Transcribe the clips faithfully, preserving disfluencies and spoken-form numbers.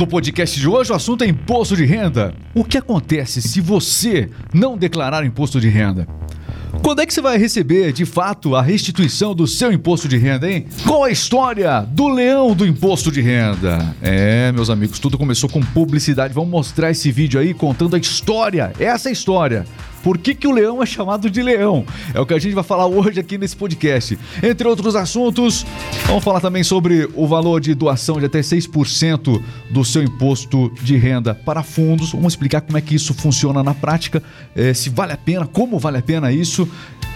No podcast de hoje, o assunto é imposto de renda. O que acontece se você não declarar imposto de renda? Quando é que você vai receber, de fato, a restituição do seu imposto de renda, hein? Qual a história do leão do imposto de renda? É, meus amigos, tudo começou com publicidade. Vamos mostrar esse vídeo aí contando a história, essa história. Por que que o leão é chamado de leão? É o que a gente vai falar hoje aqui nesse podcast. Entre outros assuntos, vamos falar também sobre o valor de doação de até seis por cento do seu imposto de renda para fundos. Vamos explicar como é que isso funciona na prática, se vale a pena, como vale a pena isso.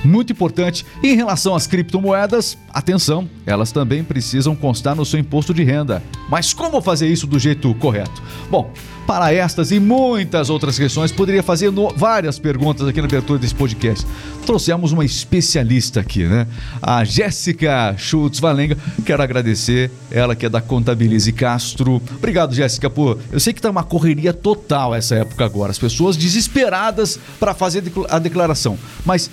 Muito importante. Em relação às criptomoedas, atenção, elas também precisam constar no seu imposto de renda. Mas como fazer isso do jeito correto? Bom, para estas e muitas outras questões, poderia fazer no... várias perguntas aqui na abertura desse podcast. Trouxemos uma especialista aqui, né? A Jéssica Schultz Valenga. Quero agradecer, ela que é da Contabilize Castro. Obrigado, Jéssica, por... Eu sei que está uma correria total essa época agora. As pessoas desesperadas para fazer a declaração. Mas...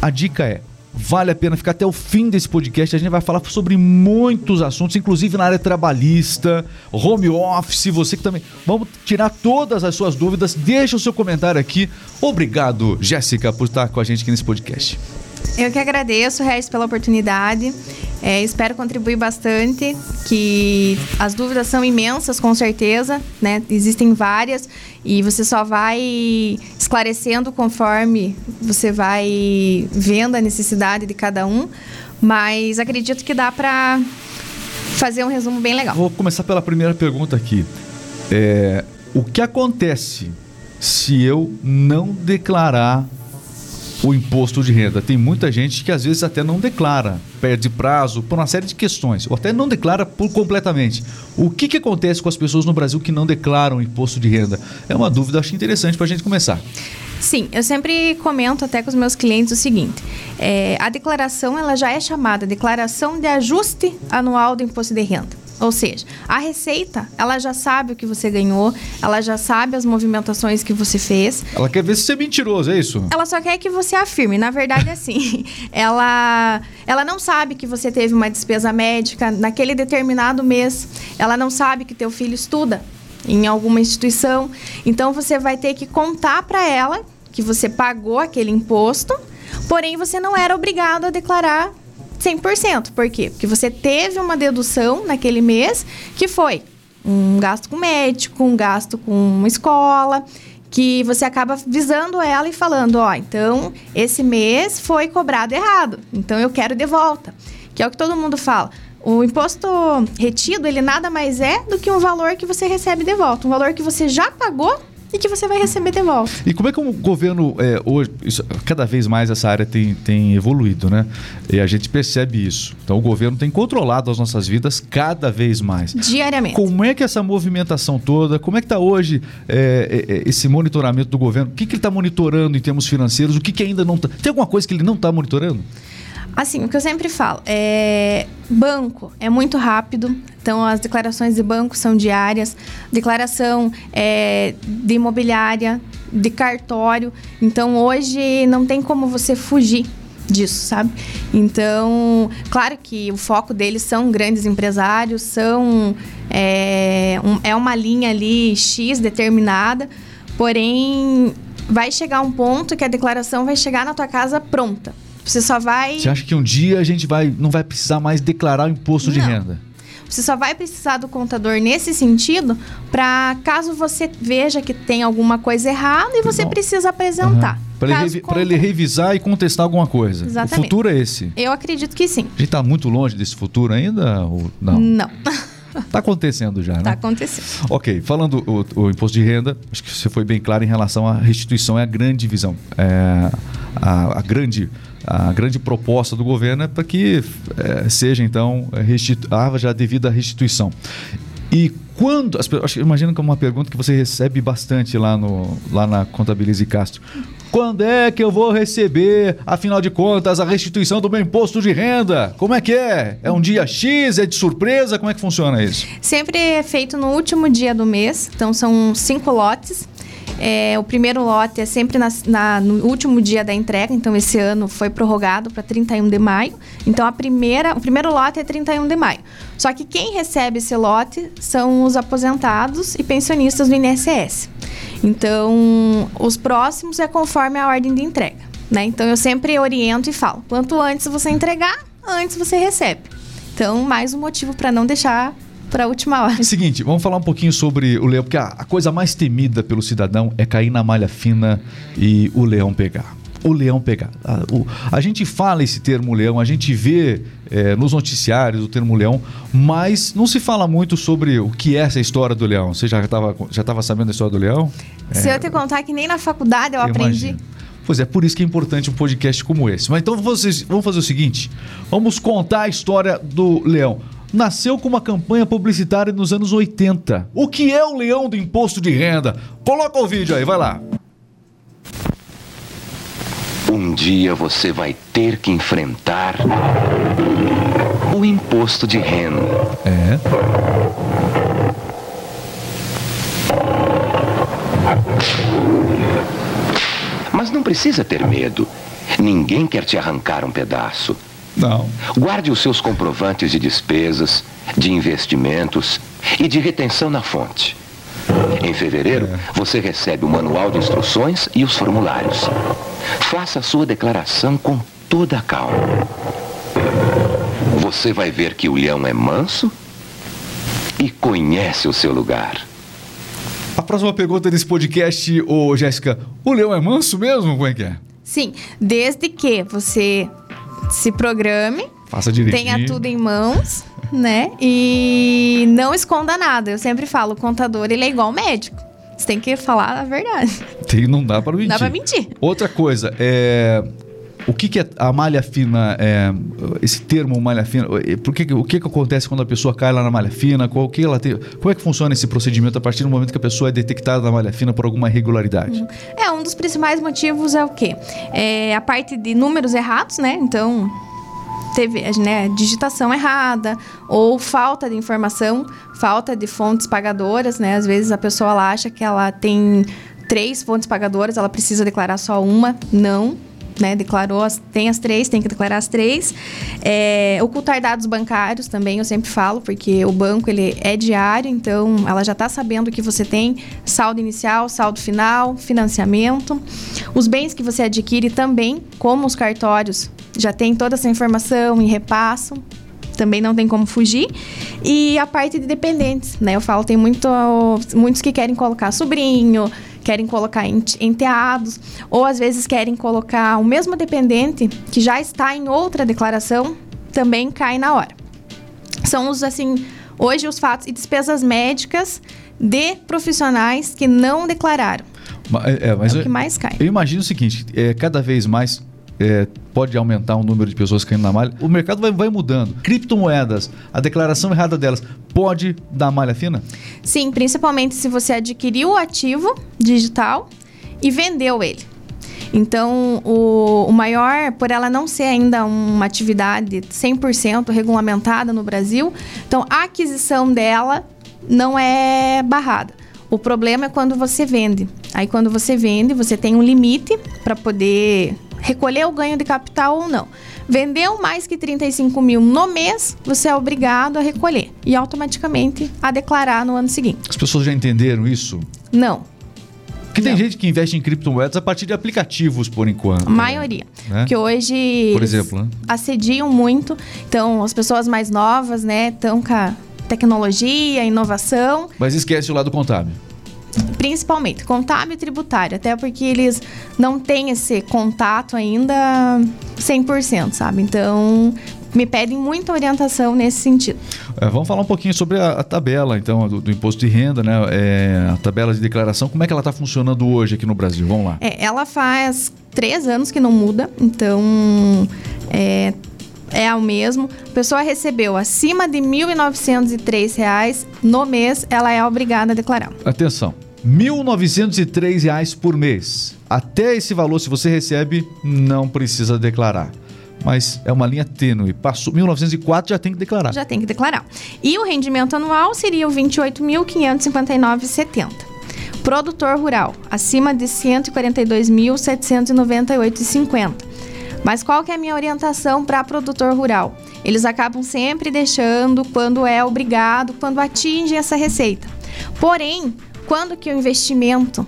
a dica é, vale a pena ficar até o fim desse podcast. A gente vai falar sobre muitos assuntos, inclusive na área trabalhista, home office, você que também. Vamos tirar todas as suas dúvidas. Deixa o seu comentário aqui. Obrigado, Jéssica, por estar com a gente aqui nesse podcast. Eu que agradeço, Regis, pela oportunidade. É, espero contribuir bastante, que as dúvidas são imensas, com certeza, né? Existem várias e você só vai esclarecendo conforme você vai vendo a necessidade de cada um, mas acredito que dá para fazer um resumo bem legal. Vou começar pela primeira pergunta aqui. É, o que acontece se eu não declarar o imposto de renda? Tem muita gente que às vezes até não declara, perde prazo por uma série de questões, ou até não declara por completamente. O que que acontece com as pessoas no Brasil que não declaram imposto de renda? É uma dúvida, acho interessante para a gente começar. Sim, eu sempre comento até com os meus clientes o seguinte, é, a declaração ela já é chamada declaração de ajuste anual do imposto de renda. Ou seja, a Receita, ela já sabe o que você ganhou, ela já sabe as movimentações que você fez. Ela quer ver se você é mentiroso, é isso? Ela só quer que você afirme. Na verdade, é assim. ela, ela não sabe que você teve uma despesa médica naquele determinado mês. Ela não sabe que teu filho estuda em alguma instituição. Então, você vai ter que contar para ela que você pagou aquele imposto, porém, você não era obrigado a declarar cem por cento. Por quê? Porque você teve uma dedução naquele mês que foi um gasto com médico, um gasto com uma escola, que você acaba visando ela e falando, ó, então esse mês foi cobrado errado, então eu quero de volta. Que é o que todo mundo fala. O imposto retido, ele nada mais é do que um valor que você recebe de volta, um valor que você já pagou e que você vai receber de volta. E como é que o governo, é, hoje, isso, cada vez mais essa área tem, tem evoluído, né? E a gente percebe isso. Então, o governo tem controlado as nossas vidas cada vez mais. Diariamente. Como é que essa movimentação toda, como é que está hoje é, é, esse monitoramento do governo? O que, que ele está monitorando em termos financeiros? O que, que ainda não está? Tem alguma coisa que ele não está monitorando? Assim, o que eu sempre falo, é... banco é muito rápido, então as declarações de banco são diárias, declaração é, de imobiliária, de cartório, então hoje não tem como você fugir disso, sabe? Então, claro que o foco deles são grandes empresários, são, é, um, é uma linha ali X determinada, porém vai chegar um ponto que a declaração vai chegar na tua casa pronta. Você só vai... Você acha que um dia a gente vai, não vai precisar mais declarar o imposto não. de renda? Você só vai precisar do contador nesse sentido para caso você veja que tem alguma coisa errada e você não. precisa apresentar. Uhum. Para ele, revi- ele revisar e contestar alguma coisa. Exatamente. O futuro é esse? Eu acredito que sim. A gente está muito longe desse futuro ainda? Ou não. Não. Está acontecendo já, né? Está acontecendo. Ok, falando o, o imposto de renda, acho que você foi bem claro em relação à restituição, é a grande divisão. É, a, a, grande, a grande proposta do governo é para que é, seja, então, restitu- ah, já devida a restituição. E quando... Acho, imagino que é uma pergunta que você recebe bastante lá, no, lá na Contabilize Castro. Quando é que eu vou receber, afinal de contas, a restituição do meu imposto de renda? Como é que é? É um dia X? É de surpresa? Como é que funciona isso? Sempre é feito no último dia do mês. Então, são cinco lotes. É, o primeiro lote é sempre na, na, no último dia da entrega, então esse ano foi prorrogado para trinta e um de maio. Então a primeira, o primeiro lote é trinta e um de maio. Só que quem recebe esse lote são os aposentados e pensionistas do I N S S. Então os próximos é conforme a ordem de entrega, né? Então eu sempre oriento e falo, quanto antes você entregar, antes você recebe. Então mais um motivo para não deixar para a última hora. Seguinte, vamos falar um pouquinho sobre o leão, porque a, a coisa mais temida pelo cidadão é cair na malha fina e o leão pegar. O leão pegar. A, o, a gente fala esse termo leão, a gente vê é, nos noticiários o termo leão, mas não se fala muito sobre o que é essa história do leão. Você já estava já tava sabendo da história do leão? Se é, eu te contar que nem na faculdade eu, eu aprendi. Imagino. Pois é, por isso que é importante um podcast como esse. Mas então vocês, vamos fazer o seguinte, vamos contar a história do leão. Nasceu com uma campanha publicitária nos anos oitenta. O que é o leão do imposto de renda? Coloca o vídeo aí, vai lá. Um dia você vai ter que enfrentar o imposto de renda. É. Mas não precisa ter medo. Ninguém quer te arrancar um pedaço. Não. Guarde os seus comprovantes de despesas, de investimentos e de retenção na fonte. Em fevereiro, é. você recebe o manual de instruções e os formulários. Faça a sua declaração com toda a calma. Você vai ver que o leão é manso e conhece o seu lugar. A próxima pergunta desse podcast, ô Jéssica, o leão é manso mesmo? Como é que é? Sim, desde que você se programe, faça direitinho, tenha tudo em mãos, né? E não esconda nada. Eu sempre falo, o contador, ele é igual médico. Você tem que falar a verdade. Tem, não dá para mentir. Não dá para mentir. Outra coisa, é... o que, que é a malha fina, é... esse termo malha fina, por que, o que, que acontece quando a pessoa cai lá na malha fina? Qual que ela tem... Como é que funciona esse procedimento a partir do momento que a pessoa é detectada na malha fina por alguma irregularidade? É, um dos principais motivos é o quê? É a parte de números errados, né? Então... teve, né, digitação errada ou falta de informação, falta de fontes pagadoras, né? Às vezes a pessoa ela acha que ela tem três fontes pagadoras, ela precisa declarar só uma, não, né? Declarou, as, tem as três, tem que declarar as três. É, ocultar dados bancários também, eu sempre falo, porque o banco ele é diário, então ela já está sabendo que você tem saldo inicial, saldo final, financiamento. Os bens que você adquire também, como os cartórios, já tem toda essa informação e repasso, também não tem como fugir. E a parte de dependentes, né? Eu falo, tem muito, muitos que querem colocar sobrinho, querem colocar enteados, ou às vezes querem colocar o mesmo dependente que já está em outra declaração, também cai na hora. São os, assim, hoje os fatos e despesas médicas de profissionais que não declararam. É, mas é o que mais cai. Eu imagino o seguinte, é, cada vez mais... É, pode aumentar o número de pessoas caindo na malha. O mercado vai, vai mudando. Criptomoedas, a declaração errada delas pode dar malha fina? Sim, principalmente se você adquiriu o ativo digital e vendeu ele. Então, o, o maior, por ela não ser ainda uma atividade cem por cento regulamentada no Brasil, então a aquisição dela não é barrada. O problema é quando você vende. Aí quando você vende, você tem um limite para poder... recolher o ganho de capital ou não. Vendeu mais que trinta e cinco mil no mês, você é obrigado a recolher e automaticamente a declarar no ano seguinte. As pessoas já entenderam isso? Não. Porque tem gente que investe em criptomoedas a partir de aplicativos, por enquanto. A maioria. Né? Porque hoje por exemplo, né? assediam muito. Então, as pessoas mais novas, né, estão com a tecnologia, inovação. Mas esquece o lado contábil. Principalmente, contábil e tributário, até porque eles não têm esse contato ainda cem por cento, sabe? Então, me pedem muita orientação nesse sentido. É, vamos falar um pouquinho sobre a, a tabela, então, do, do imposto de renda, né? É, a tabela de declaração, como é que ela está funcionando hoje aqui no Brasil? Vamos lá. É, ela faz três anos que não muda, então... É, É o mesmo. A pessoa recebeu acima de mil novecentos e três reais no mês, ela é obrigada a declarar. Atenção, mil novecentos e três reais por mês. Até esse valor, se você recebe, não precisa declarar. Mas é uma linha tênue. Passou mil novecentos e quatro, já tem que declarar. Já tem que declarar. E o rendimento anual seria o vinte e oito mil quinhentos e cinquenta e nove reais e setenta centavos. Produtor rural, acima de cento e quarenta e dois mil, setecentos e noventa e oito reais e cinquenta centavos. Mas qual que é a minha orientação para produtor rural? Eles acabam sempre deixando quando é obrigado, quando atinge essa receita. Porém, quando que o investimento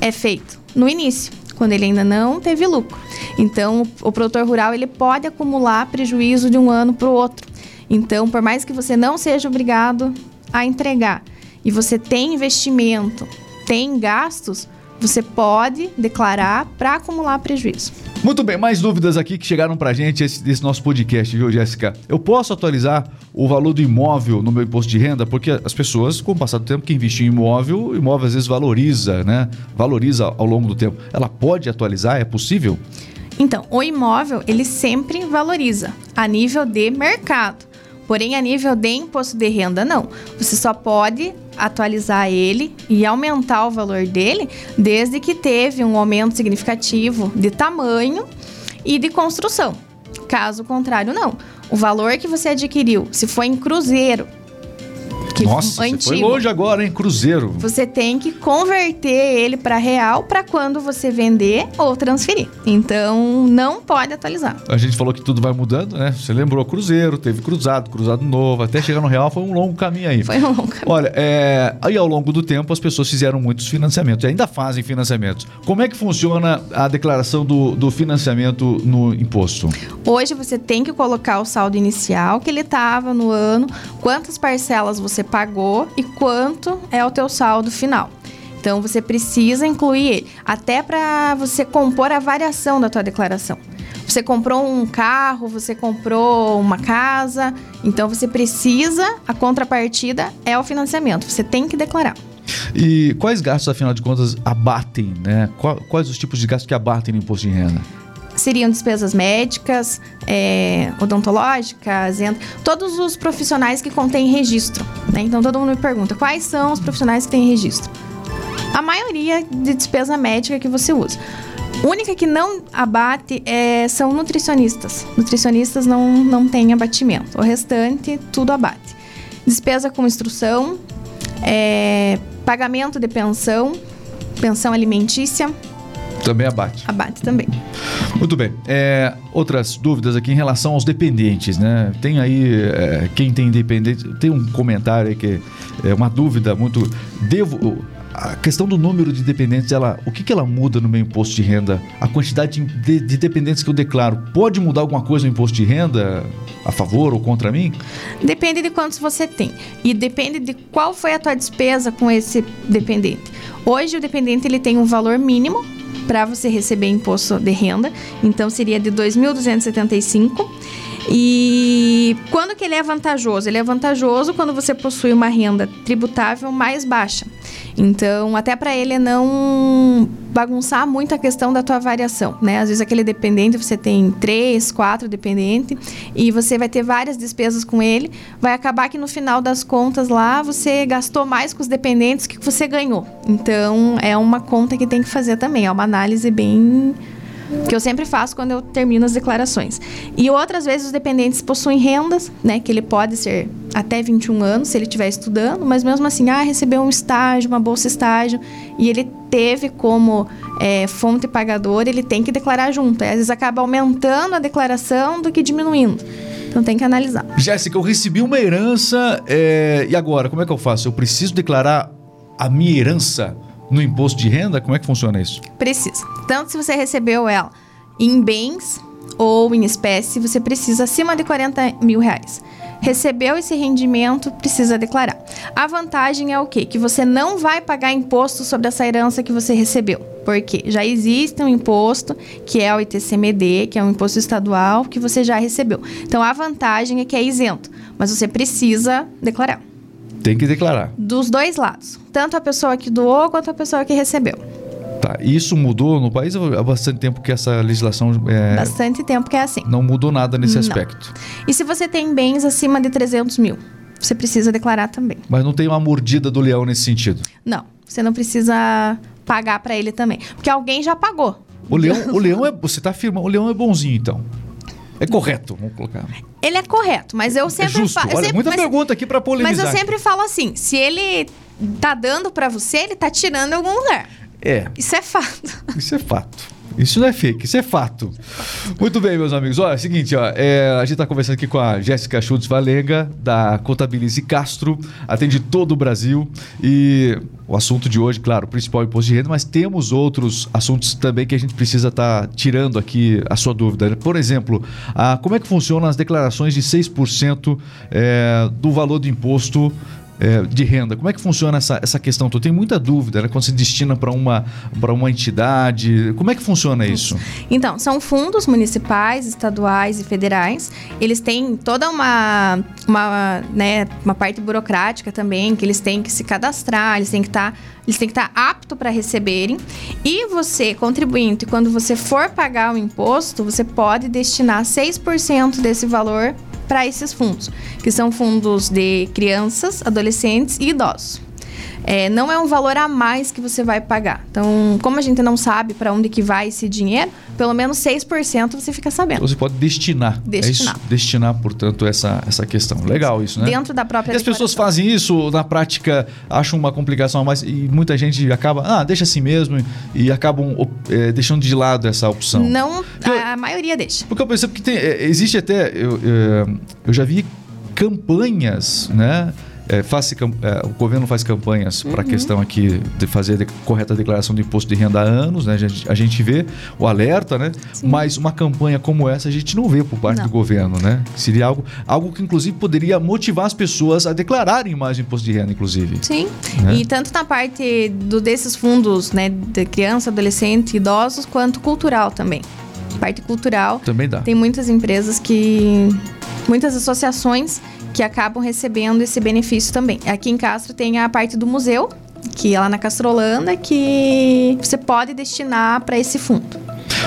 é feito? No início, quando ele ainda não teve lucro. Então, o produtor rural ele pode acumular prejuízo de um ano para o outro. Então, por mais que você não seja obrigado a entregar e você tem investimento, tem gastos, você pode declarar para acumular prejuízo. Muito bem, mais dúvidas aqui que chegaram para a gente desse nosso podcast, viu, Jéssica? Eu posso atualizar o valor do imóvel no meu imposto de renda? Porque as pessoas, com o passar do tempo, que investem em imóvel, o imóvel às vezes valoriza, né? Valoriza ao longo do tempo. Ela pode atualizar? É possível? Então, o imóvel, ele sempre valoriza a nível de mercado. Porém, a nível de imposto de renda, não. Você só pode atualizar ele e aumentar o valor dele desde que teve um aumento significativo de tamanho e de construção. Caso contrário, não. O valor que você adquiriu, se for em cruzeiro... Que Nossa, antigo, você foi longe agora, hein? Cruzeiro. Você tem que converter ele para real para quando você vender ou transferir. Então, não pode atualizar. A gente falou que tudo vai mudando, né? Você lembrou cruzeiro, teve cruzado, cruzado novo. Até chegar no real foi um longo caminho aí. Foi um longo caminho. Olha, é... aí ao longo do tempo as pessoas fizeram muitos financiamentos e ainda fazem financiamentos. Como é que funciona a declaração do, do financiamento no imposto? Hoje você tem que colocar o saldo inicial que ele estava no ano, quantas parcelas você pagou e quanto é o teu saldo final. Então, você precisa incluir ele, até para você compor a variação da tua declaração. Você comprou um carro, você comprou uma casa, então você precisa, a contrapartida é o financiamento, você tem que declarar. E quais gastos, afinal de contas, abatem, né? Quais os tipos de gastos que abatem no imposto de renda? Seriam despesas médicas, é, odontológicas, ent... todos os profissionais que contêm registro, né? Então, todo mundo me pergunta, quais são os profissionais que têm registro? A maioria de despesa médica que você usa. A única que não abate é, são nutricionistas. Nutricionistas não, não têm abatimento. O restante, tudo abate. Despesa com instrução, é, pagamento de pensão, pensão alimentícia... Também abate. Abate também. Muito bem. É, outras dúvidas aqui em relação aos dependentes, né? Tem aí, é, quem tem dependente, tem um comentário aí que é uma dúvida muito... Devo, a questão do número de dependentes, ela, o que, que ela muda no meu imposto de renda? A quantidade de, de dependentes que eu declaro, pode mudar alguma coisa no imposto de renda? A favor ou contra mim? Depende de quantos você tem. E depende de qual foi a tua despesa com esse dependente. Hoje o dependente ele tem um valor mínimo para você receber imposto de renda, então seria de dois mil duzentos e setenta e cinco. E quando que ele é vantajoso? Ele é vantajoso quando você possui uma renda tributável mais baixa. Então, até para ele não bagunçar muito a questão da tua variação, né? Às vezes aquele dependente, você tem três, quatro dependentes e você vai ter várias despesas com ele, vai acabar que no final das contas lá, você gastou mais com os dependentes que você ganhou. Então, é uma conta que tem que fazer também, é uma análise bem... que eu sempre faço quando eu termino as declarações. E outras vezes os dependentes possuem rendas, né, que ele pode ser até vinte e um anos, se ele estiver estudando, mas mesmo assim, ah, recebeu um estágio, uma bolsa estágio, e ele teve como é, fonte pagadora, ele tem que declarar junto. Às vezes acaba aumentando a declaração do que diminuindo. Então tem que analisar. Jéssica, eu recebi uma herança, é... e agora, como é que eu faço? Eu preciso declarar a minha herança no imposto de renda? Como é que funciona isso? Precisa. Tanto se você recebeu ela em bens ou em espécie, você precisa acima de quarenta mil reais. Recebeu esse rendimento, precisa declarar. A vantagem é o quê? Que você não vai pagar imposto sobre essa herança que você recebeu. Porque já existe um imposto, que é o I T C M D, que é um imposto estadual, que você já recebeu. Então, a vantagem é que é isento, mas você precisa declarar. Tem que declarar. Dos dois lados. Tanto a pessoa que doou, quanto a pessoa que recebeu. Tá. E isso mudou no país há bastante tempo que essa legislação... É... Bastante tempo que é assim. Não mudou nada nesse não. aspecto. E se você tem bens acima de trezentos mil, você precisa declarar também. Mas não tem uma mordida do leão nesse sentido? Não. Você não precisa pagar para ele também. Porque alguém já pagou. O leão, o leão é... Você está afirmando, o leão é bonzinho, então. É correto, vamos colocar. Ele é correto, mas eu sempre... É justo. Fa- eu Olha, sempre, muita mas, pergunta aqui para polemizar. Mas eu sempre falo assim, se ele tá dando para você, ele tá tirando em algum lugar. É. Isso é fato. Isso é fato. Isso não é fake, isso é fato. Muito bem, meus amigos. Olha, é o seguinte, ó, é, a gente está conversando aqui com a Jéssica Schultz Valenga, da Contabilize Castro, atende todo o Brasil. E o assunto de hoje, claro, o principal é o imposto de renda, mas temos outros assuntos também que a gente precisa estar tá tirando aqui a sua dúvida. Por exemplo, a, como é que funcionam as declarações de seis por cento é, do valor do imposto É, de renda? Como é que funciona essa, essa questão? Tu tem muita dúvida, né? Quando se destina para uma, para uma entidade, como é que funciona isso? Então, são fundos municipais, estaduais e federais. Eles têm toda uma, uma, né, uma parte burocrática também, que eles têm que se cadastrar, eles têm que estar, eles têm que estar aptos para receberem. E você, contribuinte, quando você for pagar o imposto, você pode destinar seis por cento desse valor para esses fundos, que são fundos de crianças, adolescentes e idosos. É, não é um valor a mais que você vai pagar. Então, como a gente não sabe para onde que vai esse dinheiro, pelo menos seis por cento você fica sabendo. Você pode destinar. Destinar. É isso? Destinar, portanto, essa, essa questão. Legal isso, né? Dentro da própria... E as pessoas fazem isso, na prática, acham uma complicação a mais e muita gente acaba, ah, deixa assim mesmo e acabam é, deixando de lado essa opção. Não, porque a eu, maioria deixa. Porque eu percebo que tem, existe até... Eu, eu já vi campanhas, né? É, faz, é, o governo faz campanhas uhum. para a questão aqui de fazer a de, correta declaração do imposto de renda há anos, né? A gente, a gente vê o alerta, né? Sim. Mas uma campanha como essa a gente não vê por parte não. do governo, né? Seria algo, algo que inclusive poderia motivar as pessoas a declararem mais o imposto de renda, inclusive. Sim, né? E tanto na parte do, desses fundos, né, de criança, adolescente, idosos, quanto cultural também. Parte cultural também dá. Tem muitas empresas que... muitas associações que acabam recebendo esse benefício também. Aqui em Castro tem a parte do museu, que é lá na Castrolanda, que você pode destinar para esse fundo.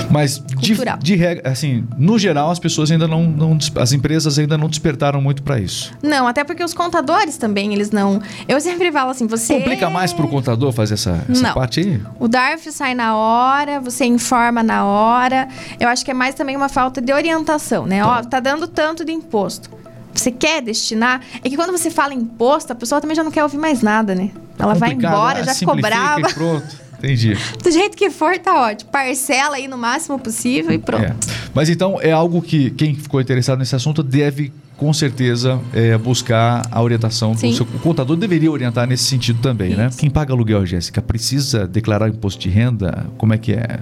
Mas, de, de regra, assim, no geral, as pessoas ainda não, não... as empresas ainda não despertaram muito para isso. Não, até porque os contadores também, eles não... Eu sempre falo assim, você... Complica mais para o contador fazer essa, essa parte aí? O DARF sai na hora, você informa na hora. Eu acho que é mais também uma falta de orientação, né? Tá. Ó, tá dando tanto de imposto. Você quer destinar? É que quando você fala imposto, a pessoa também já não quer ouvir mais nada, né? Ela vai embora, já ficou brava. Pronto. Entendi. Do jeito que for, tá ótimo. Parcela aí no máximo possível e pronto. É. Mas então é algo que quem ficou interessado nesse assunto deve, com certeza, é, buscar a orientação. Do seu, o contador deveria orientar nesse sentido também, isso, né? Quem paga aluguel, Jéssica, precisa declarar imposto de renda? Como é que é?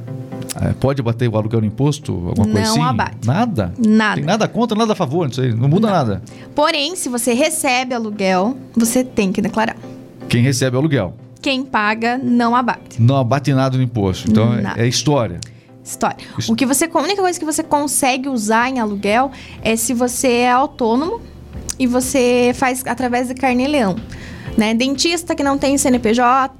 É, pode abater o aluguel no imposto? Alguma coisa assim? Não abate. Nada? Nada. Tem nada contra, nada a favor, não sei, não muda não. nada. Porém, se você recebe aluguel, você tem que declarar. Quem recebe aluguel? Quem paga não abate. Não abate nada no imposto. Então, é, é história. História. Isso. O que você, a única coisa que você consegue usar em aluguel é se você é autônomo e você faz através de carnê-leão, né? Dentista que não tem C N P J,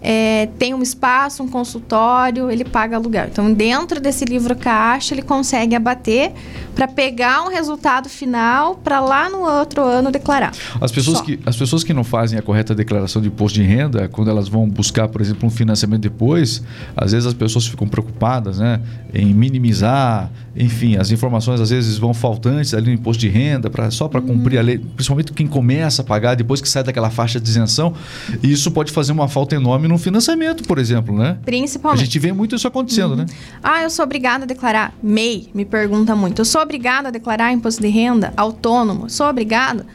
é, tem um espaço, um consultório, ele paga aluguel. Então, dentro desse livro caixa, ele consegue abater para pegar um resultado final para lá no outro ano declarar. As pessoas, que, as pessoas que não fazem a correta declaração de imposto de renda, quando elas vão buscar, por exemplo, um financiamento depois, às vezes as pessoas ficam preocupadas, né, em minimizar, enfim, as informações às vezes vão faltantes ali no imposto de renda, pra, só para cumprir hum. a lei, principalmente quem começa a pagar depois que sai daquela faixa de isenção, e isso pode fazer uma falta enorme no financiamento, por exemplo, né? Principalmente. A gente vê muito isso acontecendo, uhum. né? Ah, eu sou obrigada a declarar M E I, me pergunta muito. Eu sou obrigada a declarar imposto de renda autônomo? Sou obrigada?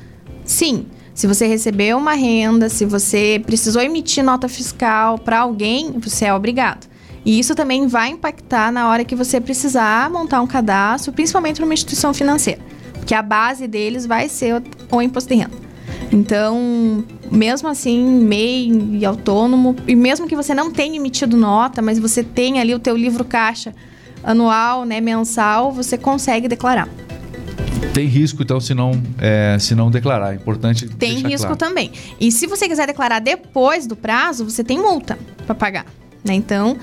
Sim. Se você recebeu uma renda, se você precisou emitir nota fiscal para alguém, você é obrigado. E isso também vai impactar na hora que você precisar montar um cadastro, principalmente para uma instituição financeira, porque a base deles vai ser o, o imposto de renda. Então, mesmo assim, M E I e autônomo, e mesmo que você não tenha emitido nota, mas você tem ali o teu livro caixa anual, né, mensal, você consegue declarar. Tem risco, então, se não, é, se não declarar. É importante deixar claro. Tem risco também. E se você quiser declarar depois do prazo, você tem multa para pagar, né? Então,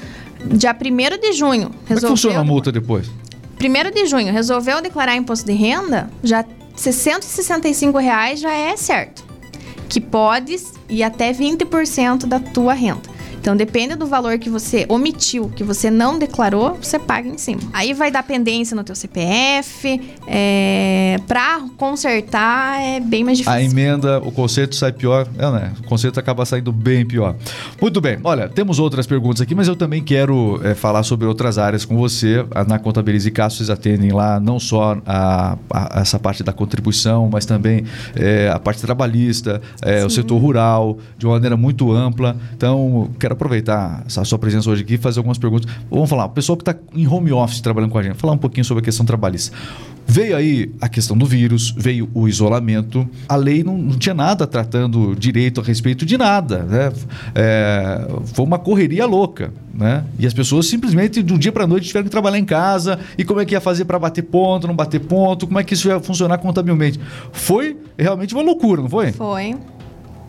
dia primeiro de junho... Como é que funciona a multa depois? primeiro de junho, resolveu declarar imposto de renda, já sessenta e sessenta e cinco reais já é certo, que pode ir até vinte por cento da tua renda. Então, depende do valor que você omitiu, que você não declarou, você paga em cima. Aí vai dar pendência no teu C P F, é, para consertar é bem mais difícil. A emenda, o conceito sai pior, é, né? O conceito acaba saindo bem pior. Muito bem, olha, temos outras perguntas aqui, mas eu também quero é, falar sobre outras áreas com você. Na Contabilize Castro, vocês atendem lá não só a, a, essa parte da contribuição, mas também é, a parte trabalhista, é, o setor rural, de uma maneira muito ampla. Então, quero aproveitar a sua presença hoje aqui e fazer algumas perguntas. Vamos falar, o pessoal que está em home office trabalhando com a gente, falar um pouquinho sobre a questão trabalhista. Veio aí a questão do vírus, veio o isolamento, a lei não, não tinha nada tratando direito a respeito de nada, né? É, foi uma correria louca, né? E as pessoas simplesmente de um dia para a noite tiveram que trabalhar em casa, e como é que ia fazer para bater ponto, não bater ponto, como é que isso ia funcionar contabilmente? Foi realmente uma loucura, não foi? Foi.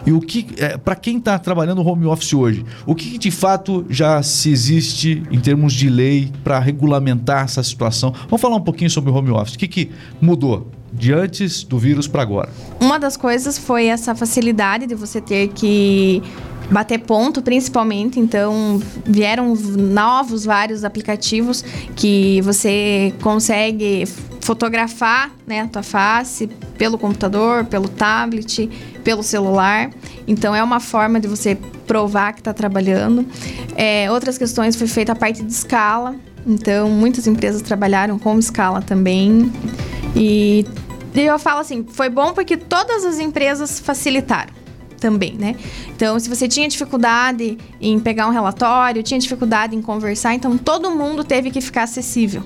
E o que, é, para quem está trabalhando home office hoje, o que de fato já se existe em termos de lei para regulamentar essa situação? Vamos falar um pouquinho sobre o home office. O que, que mudou de antes do vírus para agora? Uma das coisas foi essa facilidade de você ter que bater ponto, principalmente. Então, vieram novos vários aplicativos que você consegue fotografar, né, a tua face pelo computador, pelo tablet, pelo celular. Então, é uma forma de você provar que está trabalhando. É, outras questões, foi feita a parte de escala. Então, muitas empresas trabalharam com escala também. E, e eu falo assim, foi bom porque todas as empresas facilitaram também, né? Então, se você tinha dificuldade em pegar um relatório, tinha dificuldade em conversar, então todo mundo teve que ficar acessível,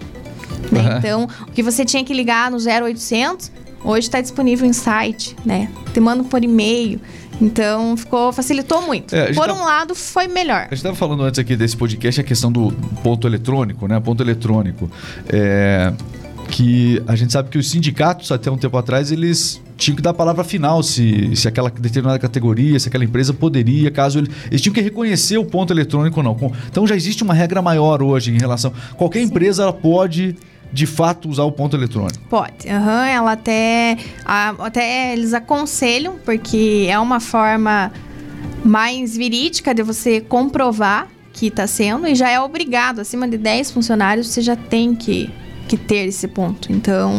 né? Uhum. Então, o que você tinha que ligar no zero oitocentos, hoje está disponível em site, né? Te mando por e-mail. Então, ficou, facilitou muito. É, Por tá, um lado, foi melhor. A gente estava falando antes aqui desse podcast a questão do ponto eletrônico, né? Ponto eletrônico. É... que a gente sabe que os sindicatos, até um tempo atrás, eles tinham que dar a palavra final se, se aquela determinada categoria, se aquela empresa poderia, caso ele, eles tinham que reconhecer o ponto eletrônico ou não. Então já existe uma regra maior hoje em relação... Qualquer Sim. empresa ela pode, de fato, usar o ponto eletrônico. Pode. Uhum, ela até, a, até... Eles aconselham, porque é uma forma mais verídica de você comprovar que está sendo, e já é obrigado. Acima de dez funcionários, você já tem que... que ter esse ponto. Então,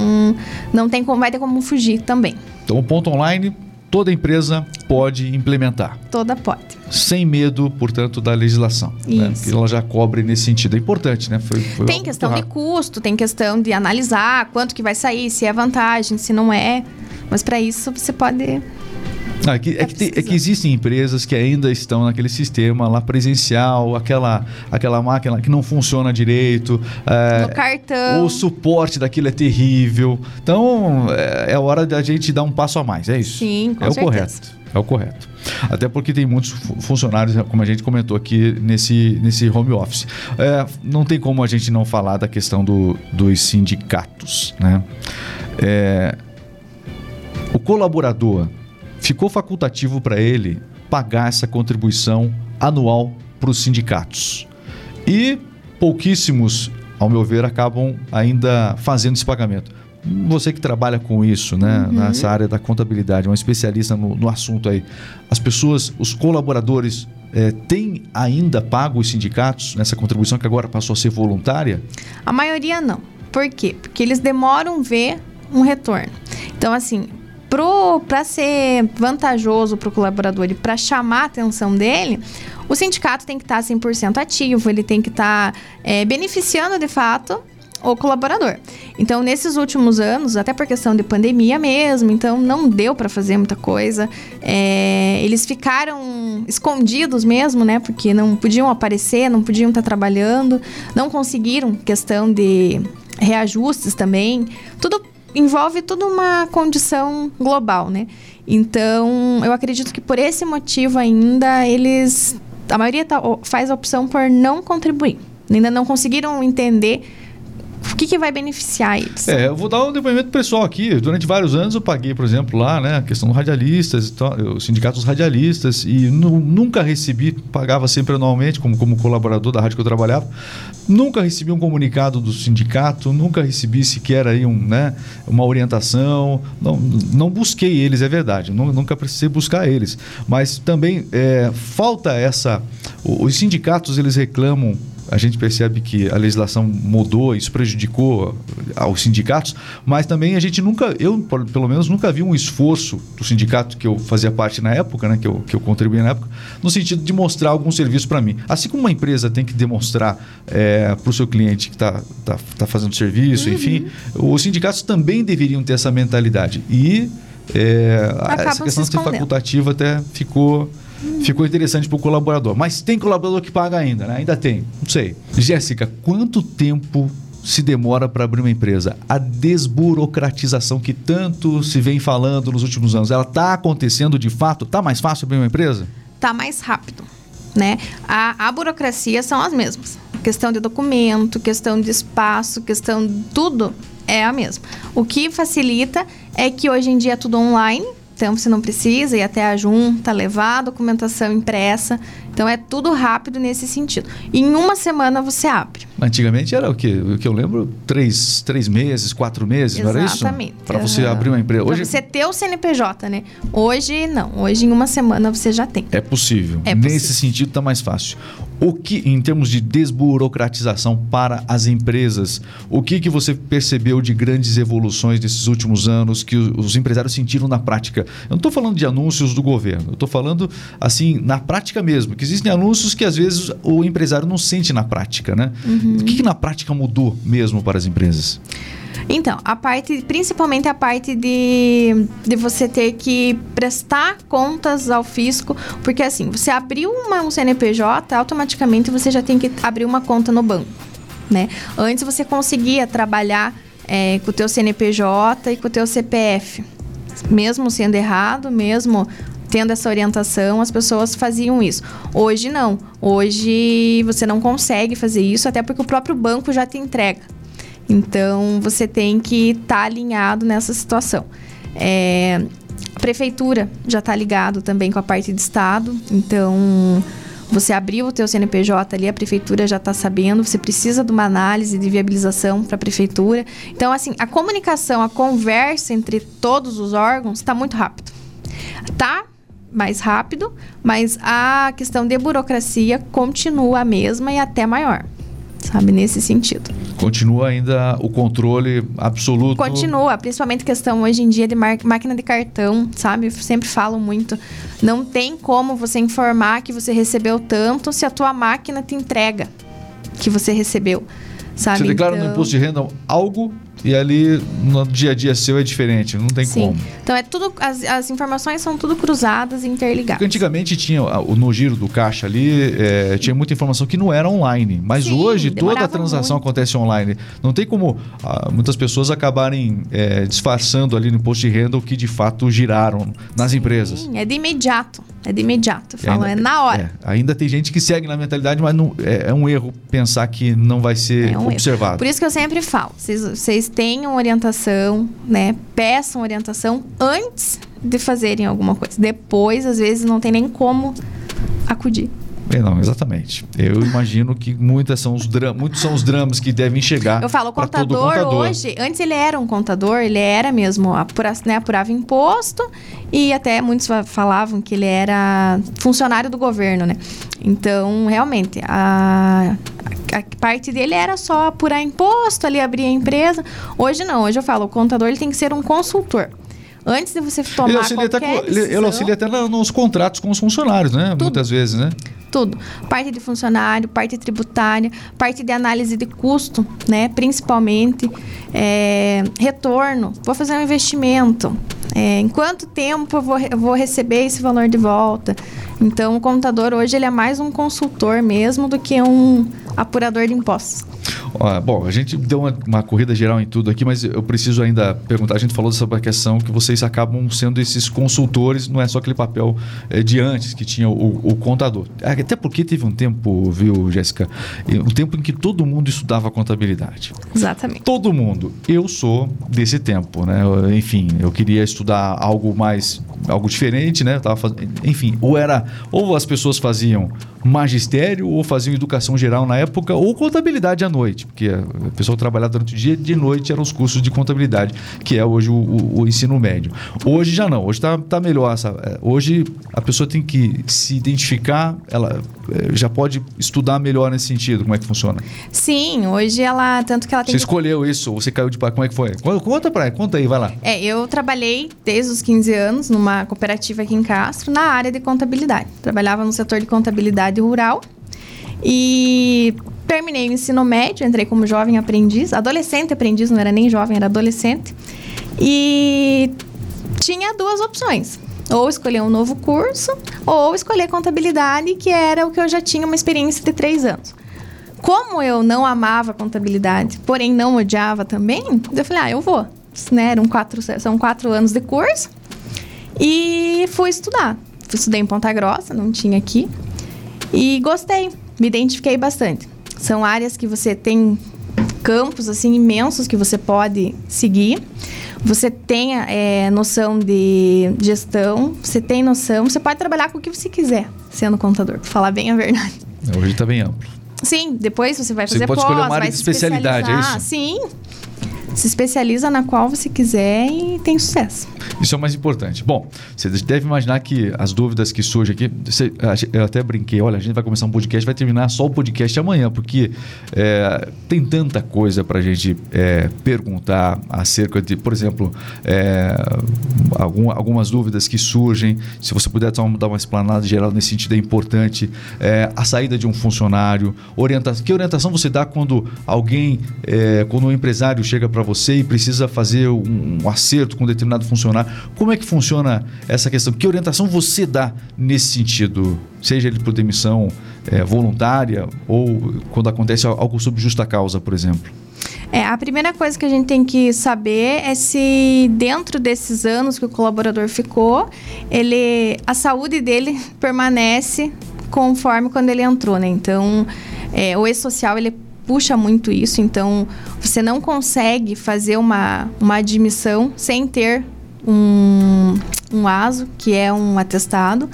não tem como, vai ter como fugir também. Então, o ponto online, toda empresa pode implementar. Toda pode. Sem medo, portanto, da legislação. Isso. Né? Porque ela já cobre nesse sentido. É importante, né? Foi, foi tem questão de custo, tem questão de analisar quanto que vai sair, se é vantagem, se não é. Mas para isso, você pode... Não, é, que, é, que tem, é que existem empresas que ainda estão naquele sistema lá presencial, aquela, aquela máquina que não funciona direito, é, no cartão. O suporte daquilo é terrível. Então, é, é hora da gente dar um passo a mais, é isso? Sim, com certeza. É o correto. É o correto. Até porque tem muitos funcionários, como a gente comentou aqui, nesse, nesse home office. É, não tem como a gente não falar da questão do, dos sindicatos, né? É, o colaborador... Ficou facultativo para ele pagar essa contribuição anual para os sindicatos. E pouquíssimos, ao meu ver, acabam ainda fazendo esse pagamento. Você que trabalha com isso, né, uhum. nessa área da contabilidade, é um especialista no, no assunto aí. As pessoas, os colaboradores, é, têm ainda pago os sindicatos nessa contribuição que agora passou a ser voluntária? A maioria não. Por quê? Porque eles demoram a ver um retorno. Então, assim... Para ser vantajoso para o colaborador e para chamar a atenção dele, o sindicato tem que estar cem por cento ativo, ele tem que estar é, beneficiando de fato o colaborador. Então, nesses últimos anos, até por questão de pandemia mesmo, então não deu para fazer muita coisa. É, eles ficaram escondidos mesmo, né? Porque não podiam aparecer, não podiam estar trabalhando, não conseguiram questão de reajustes também, tudo envolve toda uma condição global, né? Então, eu acredito que por esse motivo ainda eles... A maioria tá, faz a opção por não contribuir. Ainda não conseguiram entender o que, que vai beneficiar eles. É, eu vou dar um depoimento pessoal aqui. Durante vários anos eu paguei, por exemplo, lá, né? A questão dos radialistas, os sindicatos radialistas. E nu, nunca recebi, pagava sempre anualmente, como, como colaborador da rádio que eu trabalhava. Nunca recebi um comunicado do sindicato, nunca recebi sequer aí um, né, uma orientação. Não, não busquei eles, é verdade. Nunca precisei buscar eles. Mas também é, falta essa Os sindicatos, eles reclamam, a gente percebe que a legislação mudou, isso prejudicou aos sindicatos, mas também a gente nunca, eu pelo menos nunca vi um esforço do sindicato que eu fazia parte na época, né, que eu, que eu contribuía na época, no sentido de mostrar algum serviço para mim. Assim como uma empresa tem que demonstrar é, para o seu cliente que está tá, tá fazendo serviço, uhum. enfim, os sindicatos também deveriam ter essa mentalidade. E é, essa questão de ser facultativa até ficou... Hum. Ficou interessante para o colaborador. Mas tem colaborador que paga ainda, né? Ainda tem, não sei. Jéssica, quanto tempo se demora para abrir uma empresa? A desburocratização que tanto se vem falando nos últimos anos, ela está acontecendo de fato? Está mais fácil abrir uma empresa? Está mais rápido, né? A, a burocracia são as mesmas. Questão de documento, questão de espaço, questão de tudo é a mesma. O que facilita é que hoje em dia é tudo online. Então, você não precisa ir até a junta, levar a documentação impressa. Então, é tudo rápido nesse sentido. Em uma semana, você abre. Antigamente era o quê? O que eu lembro, três, três meses, quatro meses, não era isso? Exatamente. Para você uhum. abrir uma empresa. Hoje... Para você ter o C N P J, né? Hoje, não. Hoje, em uma semana, você já tem. É possível. É possível. Nesse sentido, está mais fácil. O que, em termos de desburocratização para as empresas, o que, que você percebeu de grandes evoluções desses últimos anos que os empresários sentiram na prática? Eu não estou falando de anúncios do governo, eu estou falando assim, na prática mesmo, que existem anúncios que às vezes o empresário não sente na prática, né? Uhum. O que, que na prática mudou mesmo para as empresas? Então, a parte, principalmente a parte de, de você ter que prestar contas ao fisco, porque assim, você abriu uma, um C N P J, automaticamente você já tem que abrir uma conta no banco, né? Antes você conseguia trabalhar é, com o teu C N P J e com o teu C P F. Mesmo sendo errado, mesmo tendo essa orientação, as pessoas faziam isso. Hoje não. Hoje você não consegue fazer isso, até porque o próprio banco já te entrega. Então, você tem que estar tá alinhado nessa situação. É, a prefeitura já está ligado também com a parte de Estado. Então, você abriu o teu C N P J ali, a prefeitura já está sabendo. Você precisa de uma análise de viabilização para a prefeitura. Então, assim, a comunicação, a conversa entre todos os órgãos está muito rápido. Está mais rápido, mas a questão de burocracia continua a mesma e até maior. Sabe, nesse sentido. Continua ainda o controle absoluto? Continua, principalmente questão hoje em dia de mar- máquina de cartão, sabe? Eu sempre falo muito, não tem como você informar que você recebeu tanto se a tua máquina te entrega que você recebeu, sabe? Você declara então... no imposto de renda algo e ali no dia a dia seu é diferente, não tem Sim. como. Então é tudo, as, as informações são tudo cruzadas e interligadas. Porque antigamente tinha, no giro do caixa ali, é, tinha muita informação que não era online, mas Sim, hoje toda a transação muito. acontece online. Não tem como ah, muitas pessoas acabarem é, disfarçando ali no imposto de renda o que de fato giraram nas Sim, empresas. É de imediato, é de imediato, falo, ainda, é na hora. É, ainda tem gente que segue na mentalidade, mas não, é, é um erro pensar que não vai ser é um observado. Erro. Por isso que eu sempre falo, vocês, vocês tenham orientação, né? Peçam orientação antes de fazerem alguma coisa. Depois, às vezes, não tem nem como acudir. É, não, exatamente. Eu imagino que muitas são os dram- muitos são os dramas que devem chegar. Eu falo, o contador, contador hoje, antes ele era um contador, ele era mesmo, apura, né, apurava imposto e até muitos falavam que ele era funcionário do governo, né? Então, realmente, a, a parte dele era só apurar imposto, ali abrir a empresa. Hoje não, hoje eu falo, o contador ele tem que ser um consultor. Antes de você tomar ele auxilia qualquer até, decisão... Ele auxilia até nos contratos com os funcionários, né? Tudo. Muitas vezes, né? Tudo. Parte de funcionário, parte tributária, parte de análise de custo, né? Principalmente, é, retorno. Vou fazer um investimento. É, em quanto tempo eu vou, eu vou receber esse valor de volta? Então, o contador hoje ele é mais um consultor mesmo do que um apurador de impostos. Ah, bom, a gente deu uma, uma corrida geral em tudo aqui, mas eu preciso ainda perguntar. A gente falou dessa questão que vocês acabam sendo esses consultores, não é só aquele papel é, de antes que tinha o, o contador. Até porque teve um tempo, viu, Jéssica, um tempo em que todo mundo estudava contabilidade. Exatamente. Todo mundo. Eu sou desse tempo, né? Eu, enfim, eu queria estudar algo mais, algo diferente, né? Eu tava faz... Enfim, ou era, ou as pessoas faziam magistério, ou faziam educação geral na época, ou contabilidade à noite. porque o pessoal trabalhava durante o dia e de noite eram os cursos de contabilidade, que é hoje o, o, o ensino médio. Hoje já não, hoje está tá melhor. Essa, hoje a pessoa tem que se identificar, ela já pode estudar melhor nesse sentido, como é que funciona. Sim, hoje ela, tanto que ela tem... Você que... escolheu isso, você caiu de... Como é que foi? Conta pra conta aí, vai lá. É, eu trabalhei desde os quinze anos numa cooperativa aqui em Castro, na área de contabilidade. Trabalhava no setor de contabilidade rural e terminei o ensino médio, entrei como jovem aprendiz, adolescente aprendiz, não era nem jovem, era adolescente. E tinha duas opções, ou escolher um novo curso, ou escolher contabilidade, que era o que eu já tinha uma experiência de três anos. Como eu não amava contabilidade, porém não odiava também, eu falei, ah, eu vou. Né? Eram quatro, são quatro anos de curso e fui estudar. Estudei em Ponta Grossa, não tinha aqui, e gostei, me identifiquei bastante. São áreas que você tem campos assim, imensos que você pode seguir. Você tem é, noção de gestão, você tem noção, você pode trabalhar com o que você quiser, sendo contador, para falar bem a verdade. Hoje está bem amplo. Sim, depois você vai fazer você pode pós, escolher uma área de especialidade, é isso? Sim, se especializa na qual você quiser e tem sucesso. Isso é o mais importante. Bom, você deve imaginar que as dúvidas que surgem aqui, você, eu até brinquei, olha, a gente vai começar um podcast, vai terminar só o podcast amanhã, porque é, tem tanta coisa para a gente é, perguntar acerca de, por exemplo, é, algum, algumas dúvidas que surgem, se você puder dar uma explanada geral nesse sentido é importante, é, a saída de um funcionário, orientação, que orientação você dá quando alguém, é, quando um empresário chega para você e precisa fazer um, um acerto com um determinado funcionário. Como é que funciona essa questão? Que orientação você dá nesse sentido? Seja ele por demissão é, voluntária ou quando acontece algo sob justa causa, por exemplo? É, a primeira coisa que a gente tem que saber é se dentro desses anos que o colaborador ficou, ele, a saúde dele permanece conforme quando ele entrou, né? Então, é, o eSocial, ele puxa muito isso, então você não consegue fazer uma, uma admissão sem ter um, um A S O, que é um atestado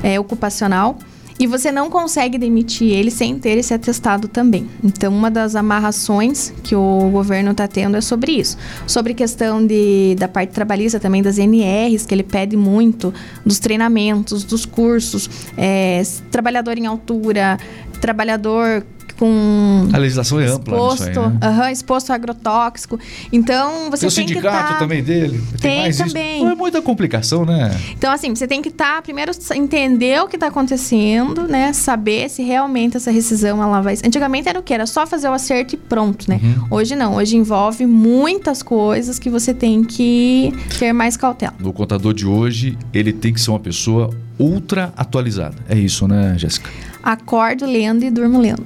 é, ocupacional, e você não consegue demitir ele sem ter esse atestado também. Então, uma das amarrações que o governo está tendo é sobre isso. Sobre questão de, da parte trabalhista também, das N Rs, que ele pede muito, dos treinamentos, dos cursos, é, trabalhador em altura, trabalhador... Com a legislação é ampla exposto, nisso aí, né? Uhum, exposto a agrotóxico. Então, você tem, tem que estar... o sindicato também dele. Tem, tem mais também. Isso. Não é muita complicação, né? Então, assim, você tem que estar... Primeiro, entender o que está acontecendo, né? Saber se realmente essa rescisão, ela vai... Antigamente era o quê? Era só fazer o acerto e pronto, né? Uhum. Hoje não. Hoje envolve muitas coisas que você tem que ter mais cautela. O contador de hoje, ele tem que ser uma pessoa ultra atualizada. É isso, né, Jéssica? Acordo lendo e durmo lendo.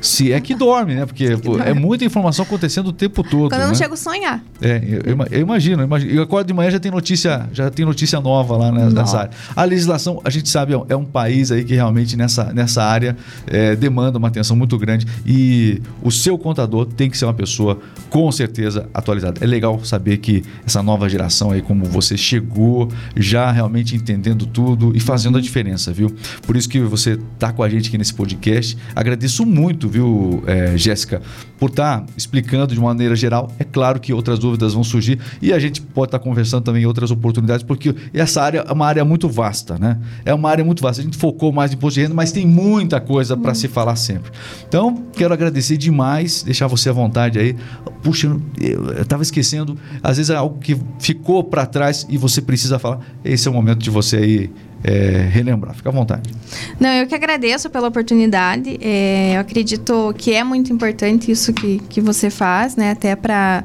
Se é que dorme, né? Porque pô, é muita informação acontecendo o tempo todo. Quando eu não né? chego a sonhar. É, eu, eu imagino, eu imagino. Eu acordo de manhã, já tem notícia, já tem notícia nova lá né, nessa área. A legislação, a gente sabe, é um país aí que realmente nessa, nessa área é, demanda uma atenção muito grande. E o seu contador tem que ser uma pessoa, com certeza, atualizada. É legal saber que essa nova geração aí, como você chegou, já realmente entendendo tudo e fazendo a diferença, viu? Por isso que você tá com a gente aqui nesse podcast. Agradeço muito, viu, é, Jéssica, por estar explicando de maneira geral. É claro que outras dúvidas vão surgir e a gente pode estar conversando também em outras oportunidades, porque essa área é uma área muito vasta, né? É uma área muito vasta. A gente focou mais em imposto de renda, mas tem muita coisa para se falar sempre. Então, quero agradecer demais, deixar você à vontade aí. Puxa, eu estava esquecendo, às vezes é algo que ficou para trás e você precisa falar. Esse é o momento de você aí É, relembrar, fica à vontade. Não, eu que agradeço pela oportunidade. É, eu acredito que é muito importante isso que, que você faz, né? Até para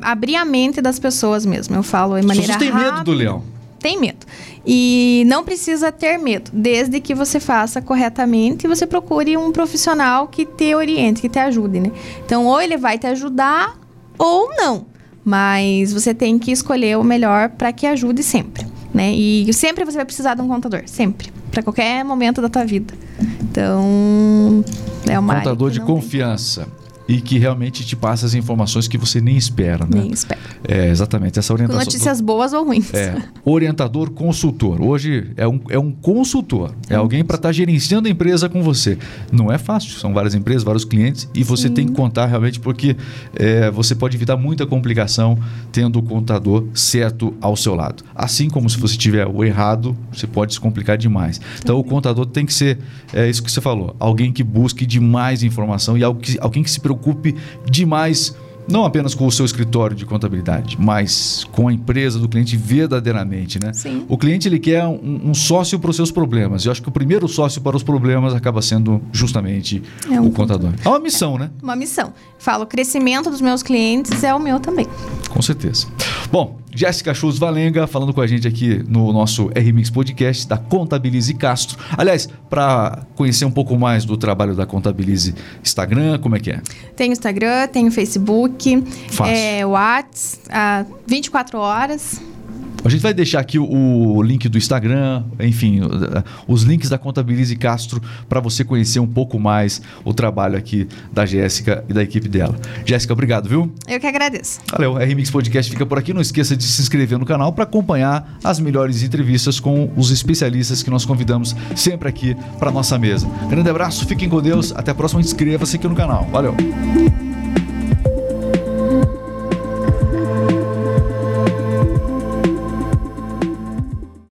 abrir a mente das pessoas mesmo. Eu falo de maneira rápida. As pessoas têm medo do leão. Tem medo. E não precisa ter medo, desde que você faça corretamente e você procure um profissional que te oriente, que te ajude, né? Então, ou ele vai te ajudar ou não. Mas você tem que escolher o melhor para que ajude sempre. Né? E sempre você vai precisar de um contador, sempre, para qualquer momento da tua vida. Então, é uma contador de confiança. Tem. e que realmente te passa as informações que você nem espera, né? Nem espera. É, exatamente, essa orientação. Notícias do... boas ou ruins. É, orientador, consultor. Hoje é um, é um consultor. É, é um alguém para estar tá gerenciando a empresa com você. Não é fácil, são várias empresas, vários clientes, e você Sim. tem que contar realmente, porque é, você pode evitar muita complicação tendo o contador certo ao seu lado. Assim como se você tiver o errado, você pode se complicar demais. Então, o contador tem que ser, é isso que você falou, alguém que busque demais informação e alguém que se preocupe Ocupe demais, não apenas com o seu escritório de contabilidade, mas com a empresa do cliente verdadeiramente, né? Sim. O cliente, ele quer um, um sócio para os seus problemas. Eu acho que o primeiro sócio para os problemas acaba sendo justamente é um o contador. É uma missão, é, né? Uma missão. Falo, o crescimento dos meus clientes é o meu também. Com certeza. Bom, Jéssica Schultz Valenga falando com a gente aqui no nosso R-Mix Podcast da Contabilize Castro. Aliás, para conhecer um pouco mais do trabalho da Contabilize, Instagram, como é que é? Tem Instagram, tem Facebook, é, WhatsApp, vinte e quatro horas. A gente vai deixar aqui o link do Instagram, enfim, os links da Contabilize Castro para você conhecer um pouco mais o trabalho aqui da Jéssica e da equipe dela. Jéssica, obrigado, viu? Eu que agradeço. Valeu, o R-Mix Podcast fica por aqui. Não esqueça de se inscrever no canal para acompanhar as melhores entrevistas com os especialistas que nós convidamos sempre aqui para nossa mesa. Grande abraço, fiquem com Deus, até a próxima, inscreva-se aqui no canal. Valeu!